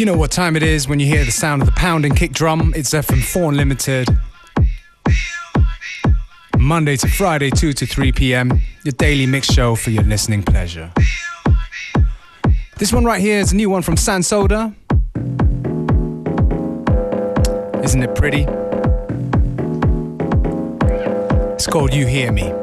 You know what time it is when you hear the sound of the pounding kick drum. It's FM4 Unlimited. Monday to Friday, 2 to 3 p.m. Your daily mix show for your listening pleasure. This one right here is a new one from San Soda. Isn't it pretty? It's called You Hear Me.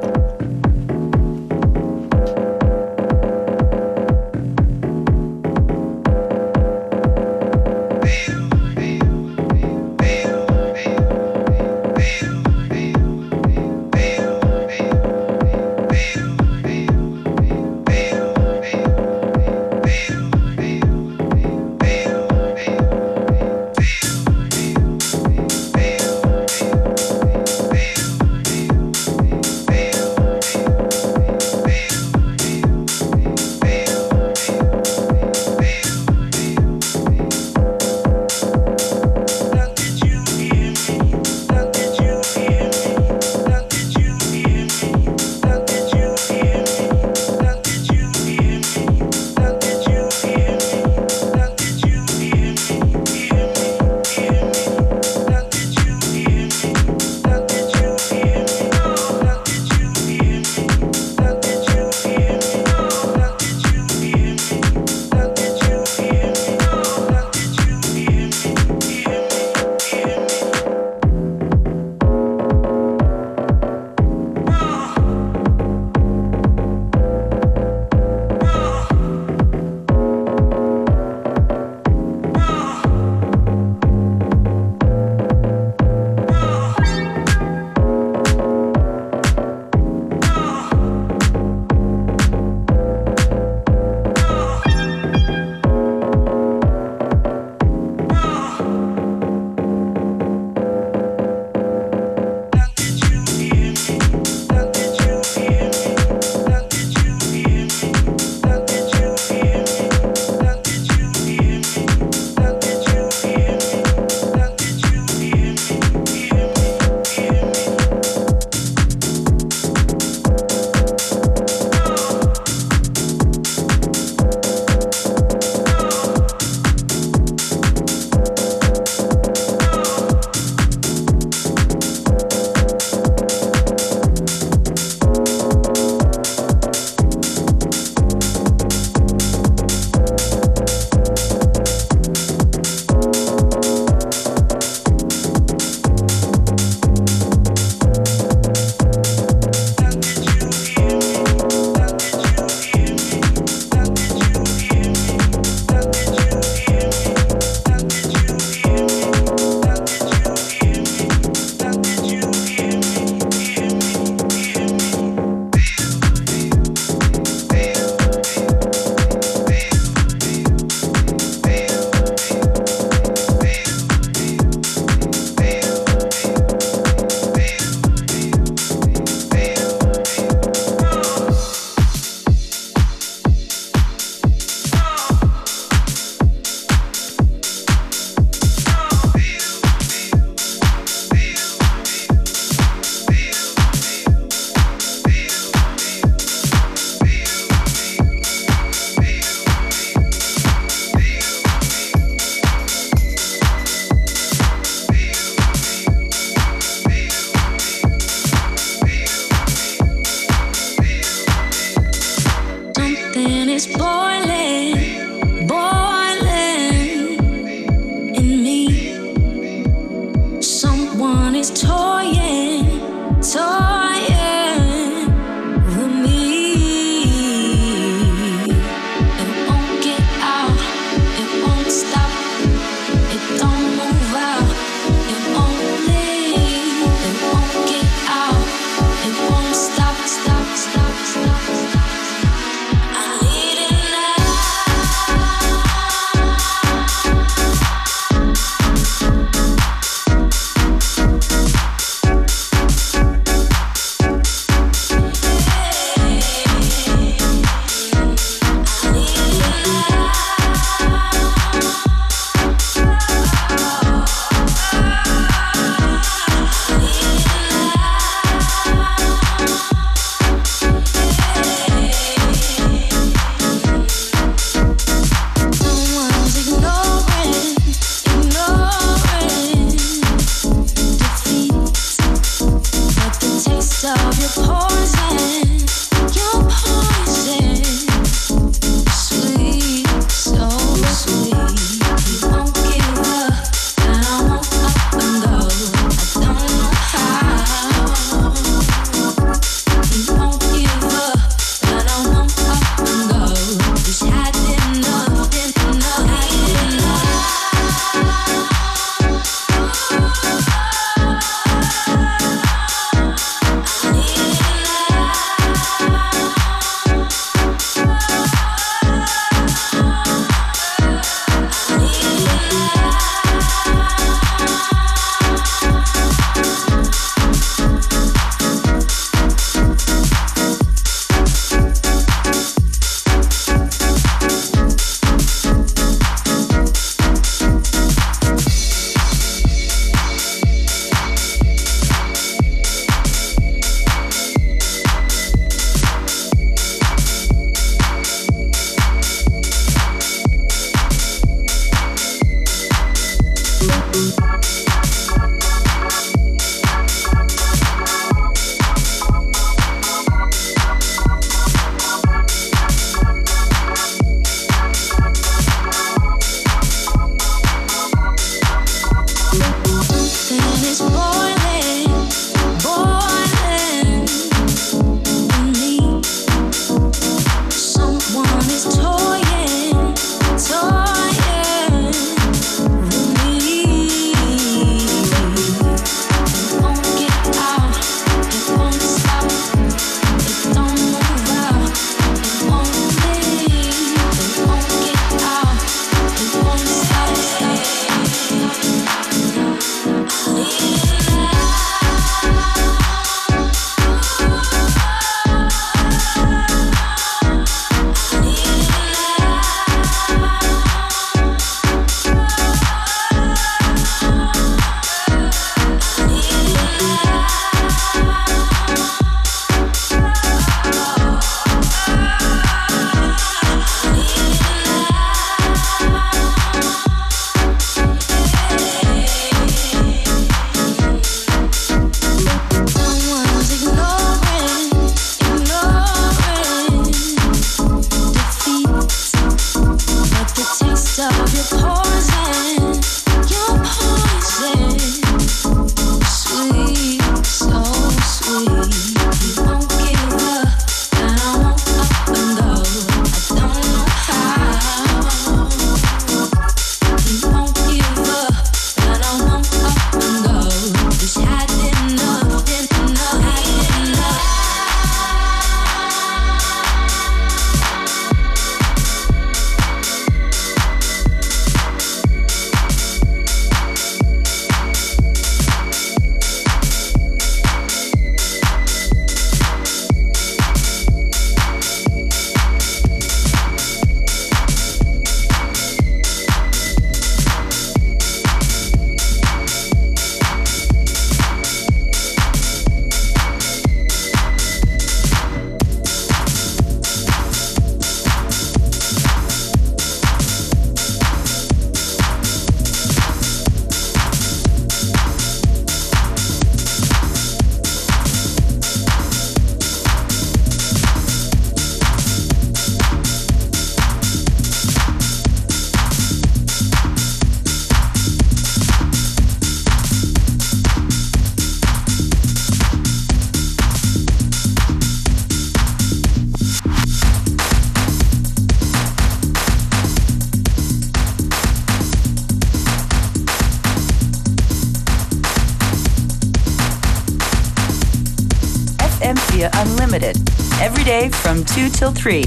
FM4 Unlimited, every day from 2 till 3.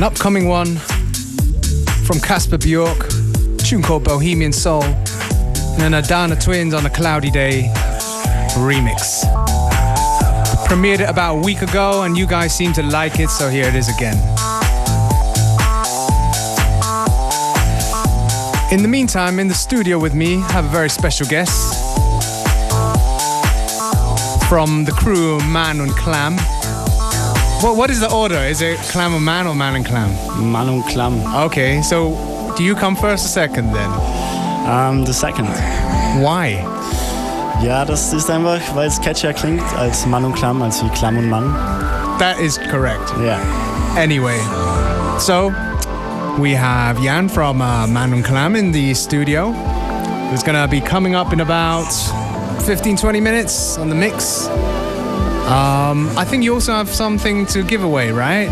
An upcoming one from Caspar Bjork, a tune called Bohemian Soul, and an Adana Twins on a Cloudy Day remix. Premiered it about a week ago and you guys seem to like it, so here it is again. In the meantime, in the studio with me, I have a very special guest from the crew Mann und Klamm. What is the order? Is it Klamm and Mann or Mann and Klamm? Mann und Klamm. Okay, so do you come first or second then? The second. Why? Ja, das ist einfach, weil es catchier klingt als Mann und Klamm, als wie Klamm und Mann. That is correct. Yeah. Anyway, so we have Jan from Mann und Klamm in the studio, who's gonna be coming up in about 15-20 minutes on the mix. I think you also have something to give away, right?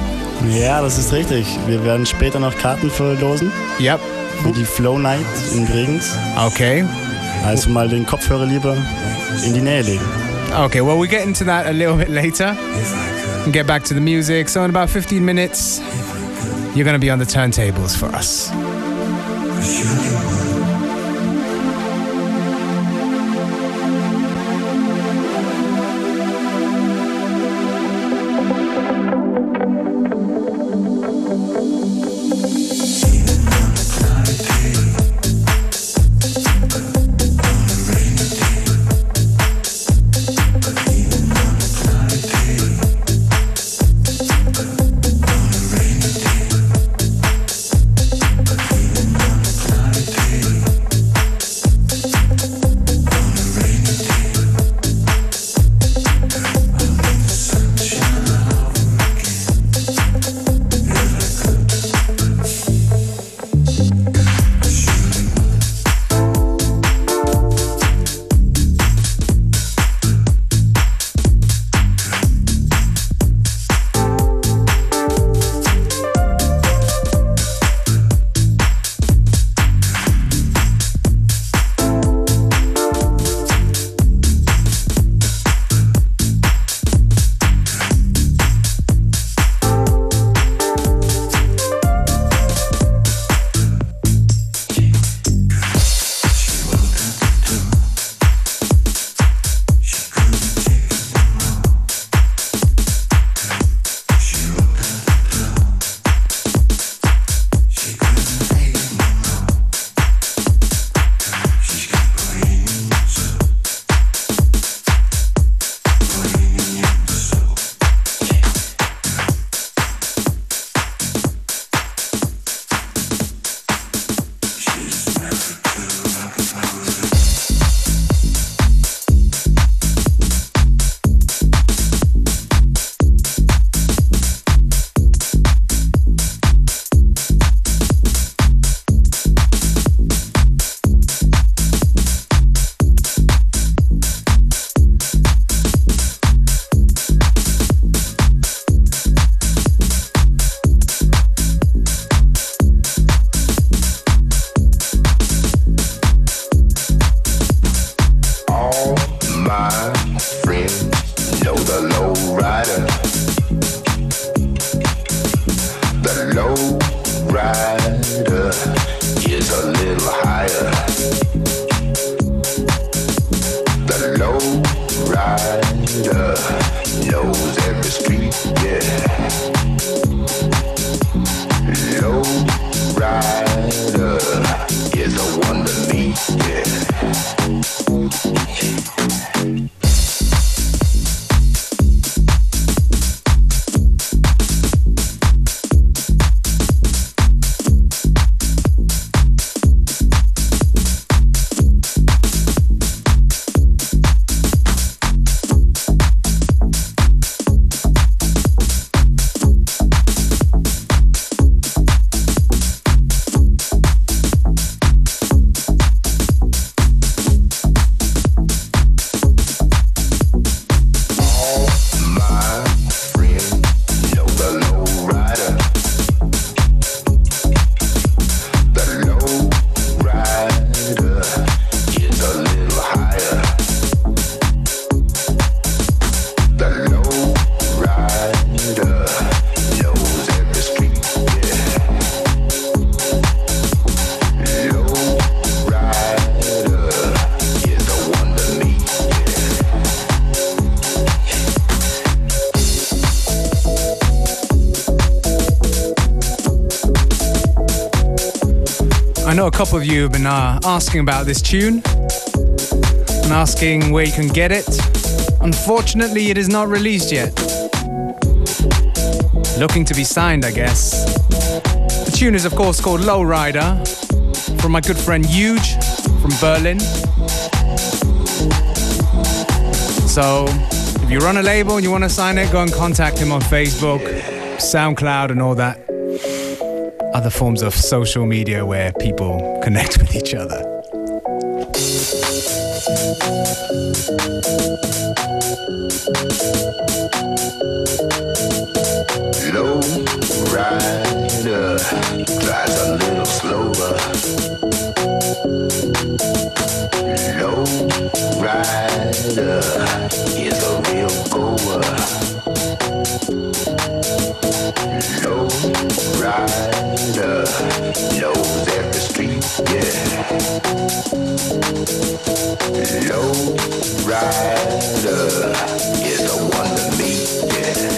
Ja, das ist richtig. Wir werden später noch Karten verlosen. Yep. Für die Flow Night in Bregenz. Okay. Also mal den Kopfhörer lieber in die Nähe legen. Okay, well, we'll get into that a little bit later and get back to the music. So in about 15 minutes, you're going to be on the turntables for us. know a couple of you have been asking about this tune and asking where you can get it. Unfortunately, it is not released yet. Looking to be signed, I guess. The tune is, of course, called Lowrider from my good friend Huge from Berlin. So, if you run a label and you want to sign it, go and contact him on Facebook, SoundCloud, and all that. Other forms of social media where people connect with each other. Low rider, drives a little slower. Low rider is a real goer. Low rider knows every street, yeah. Low rider is the one to meet, yeah.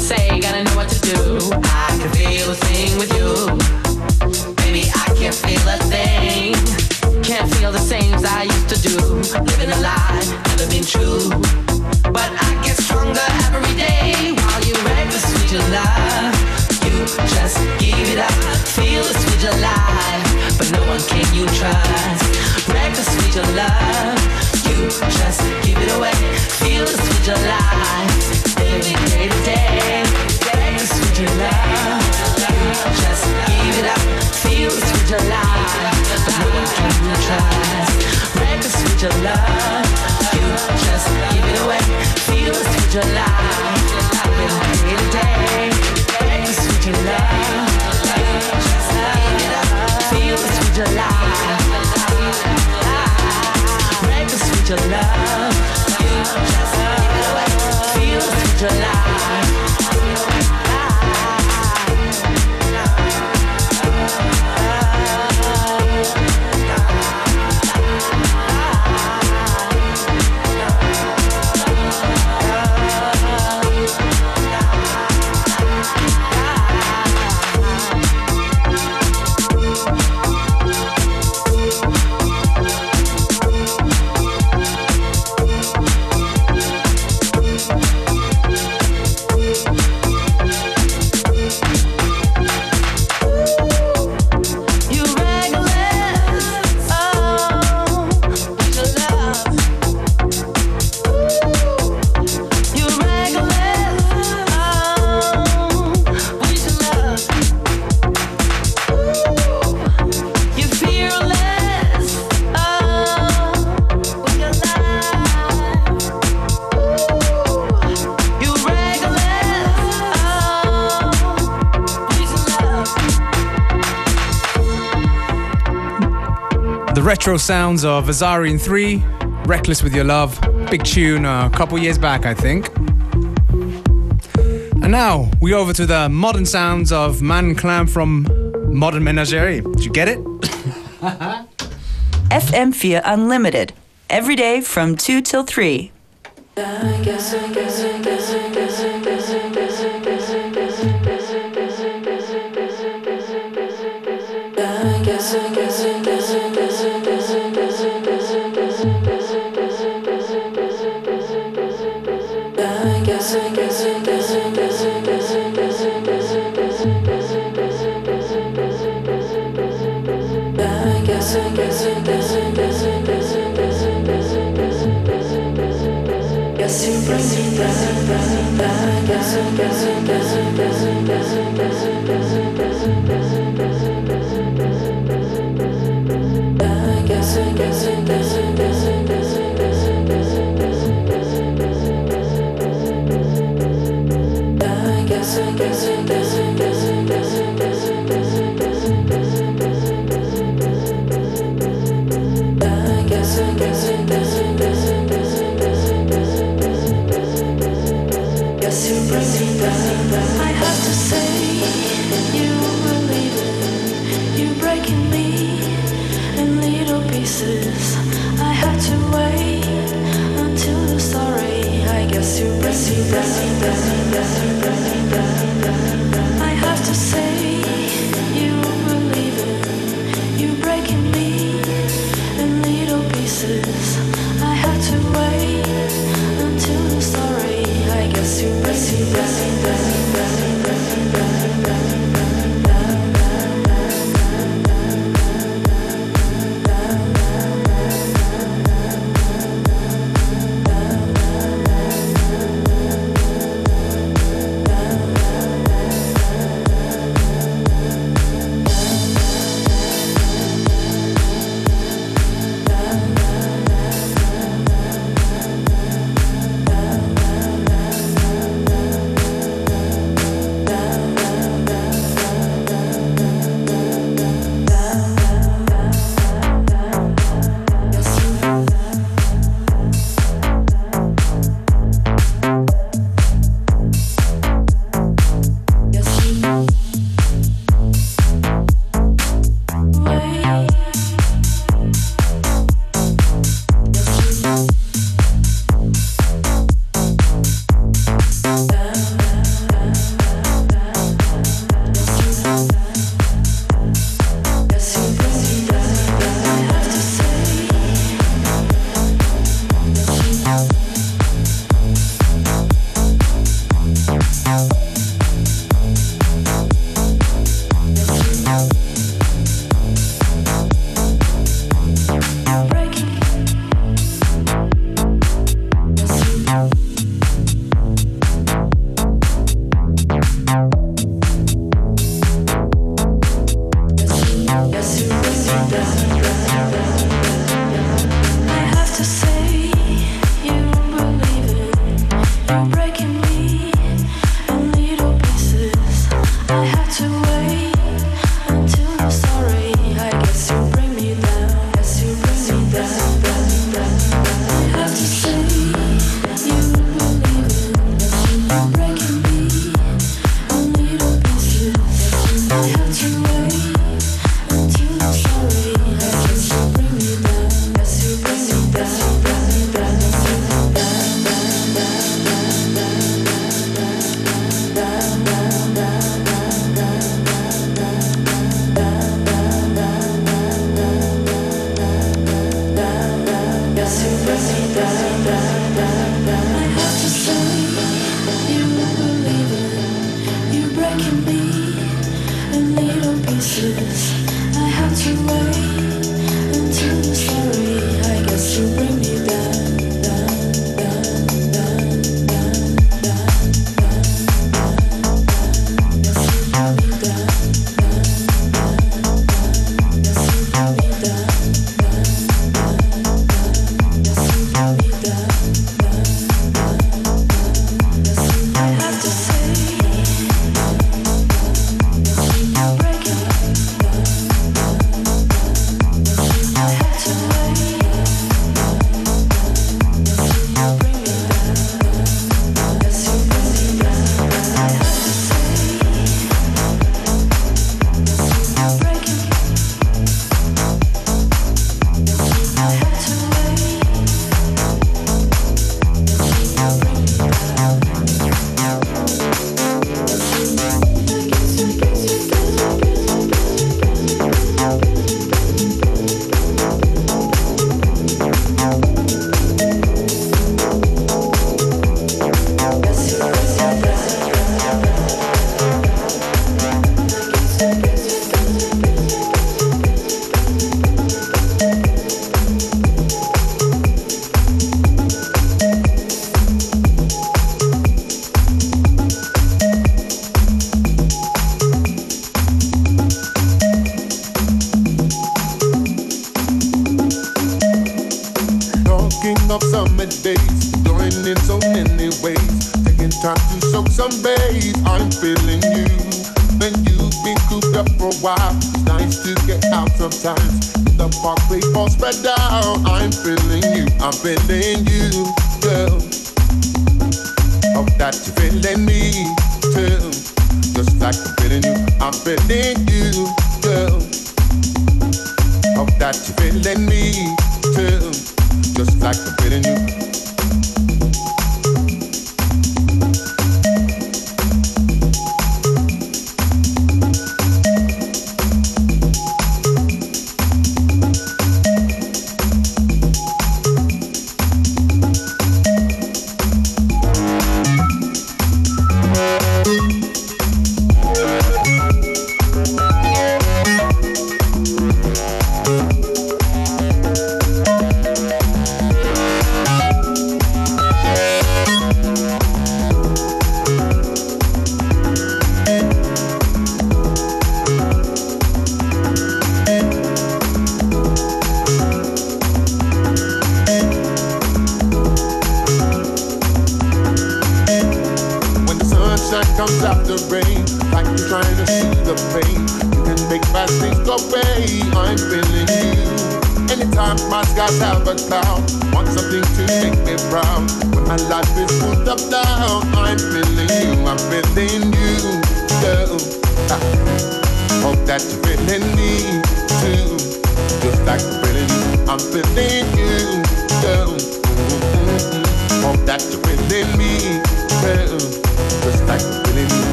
Say can you trust? Reckless with your love, you just give it away. Feel the sweet your life, living day to day. Reckless with your love, you just give it up. Feel the sweet your life, no can you trust? Reckless with your love, you just give it away. Feel the sweet your life, living day to day. Reckless with your love, you just give it up. Feel the sweet your life. Break the sweet your love. You just give it away. Feel the sweet your Retro sounds of Azari in 3, Reckless With Your Love, big tune a couple years back, I think. And now, we're over to the modern sounds of Mann & Klamm from Modern Menagerie. Did you get it? FM4 Unlimited, every day from 2 till 3.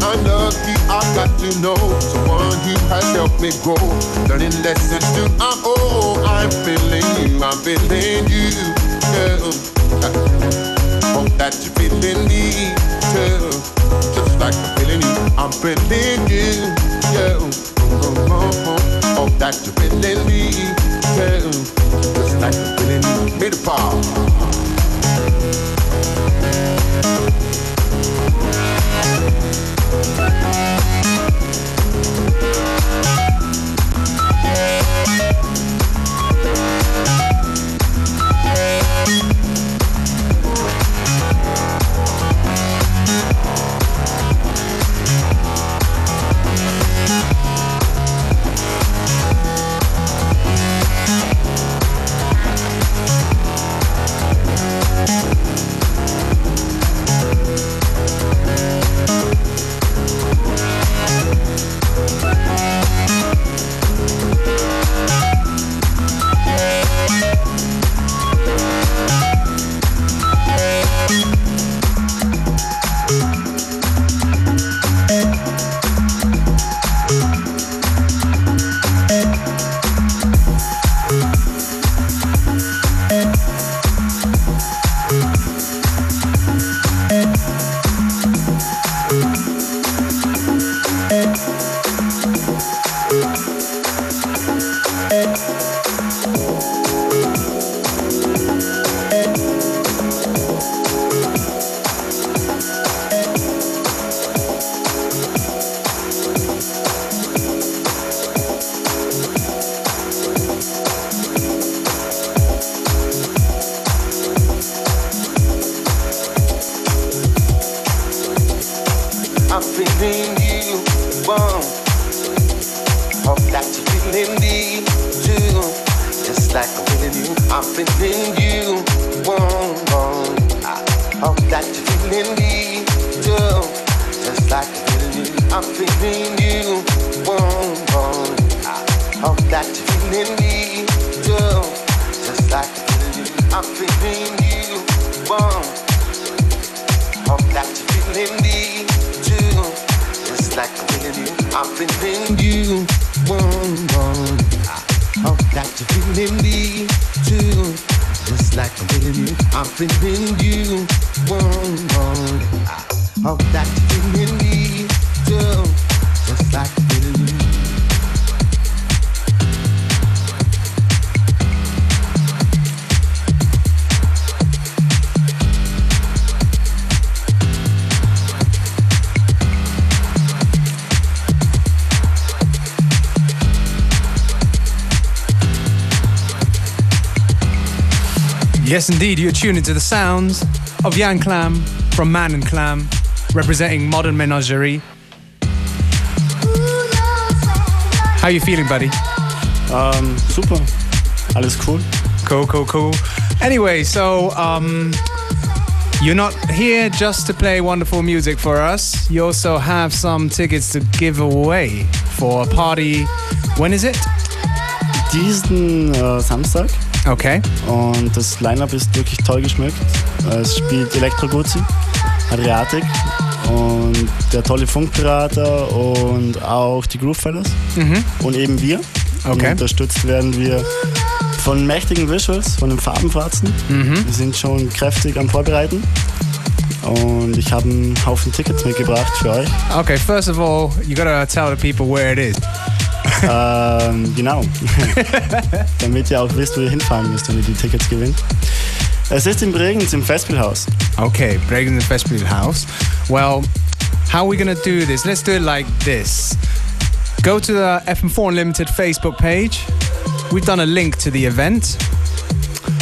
I unlucky, I got to know someone who has helped me grow. Learning lessons to I'm old. I'm feeling you, girl. Hope that you're feeling me, girl. Just like I'm feeling you, I'm feeling you, girl. Hope that you're feeling me, girl. Just like I'm feeling you, me the power. Yes, indeed, you're tuned into the sounds of Jan Klamm from Mann & Klamm, representing Modern Menagerie. How you feeling, buddy? Super. Alles cool. Cool. Anyway, so you're not here just to play wonderful music for us. You also have some tickets to give away for a party. When is it? Diesen Samstag. Okay. Und das Line-Up ist wirklich toll geschmückt. Es spielt Elektro Guzzi, Adriatic und der tolle Funkberater und auch die Groove Fellas und eben wir. Okay. Und unterstützt werden wir von mächtigen Visuals, von den Farbenfratzen. Wir sind schon kräftig am Vorbereiten. Und ich habe einen Haufen Tickets mitgebracht für euch. Okay, first of all, you gotta tell the people where it is. Genau. Damit ihr auch wisst, wo ihr hinfahren müsst, wenn ihr die Tickets gewinnt. Es ist in Bregenz im Festivalhaus. Okay, Bregenz im Festivalhaus. Well, how are we gonna do this? Let's do it like this. Go to the FM4 Unlimited Facebook page. We've done a link to the event.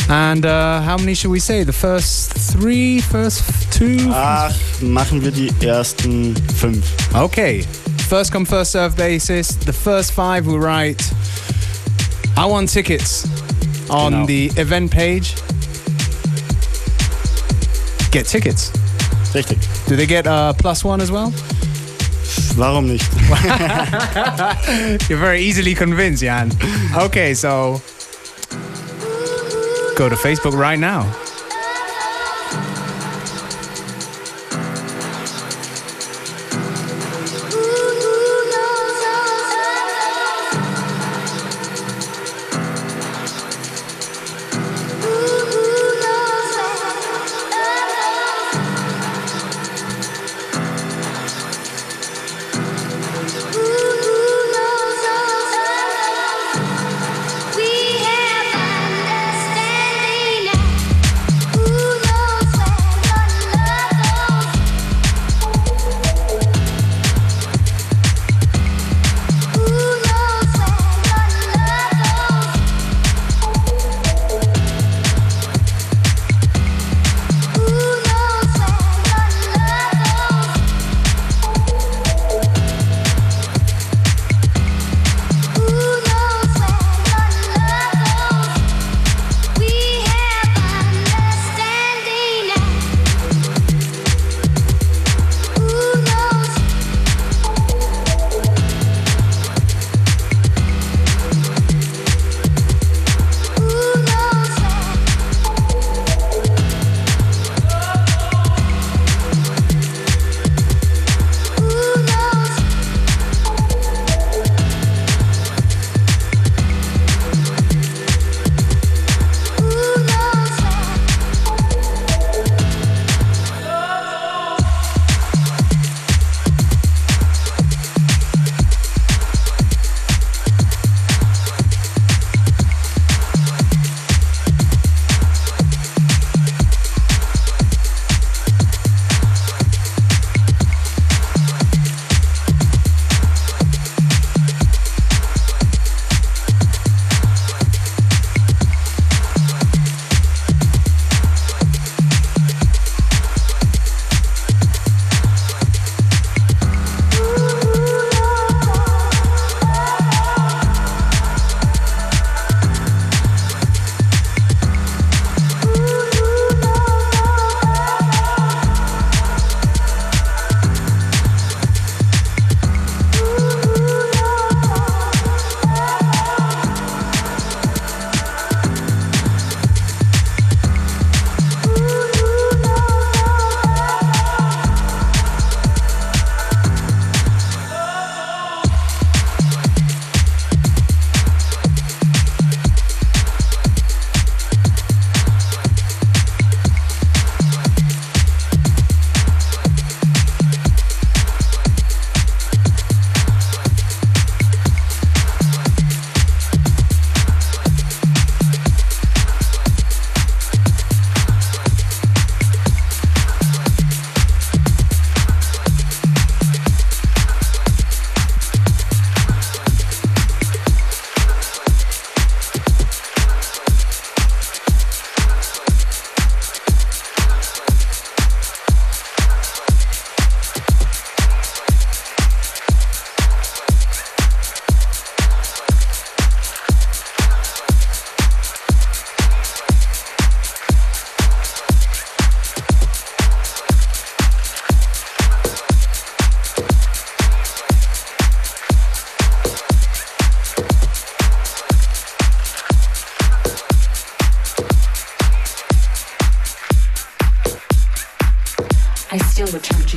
And how many should we say? The first three, first two? Ach, machen wir die ersten 5. Okay. First come, first serve basis. The first 5 will write, I want tickets on the event page. Get tickets. Richtig. Do they get +1 as well? Warum nicht? You're very easily convinced, Jan. Okay, so go to Facebook right now.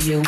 you.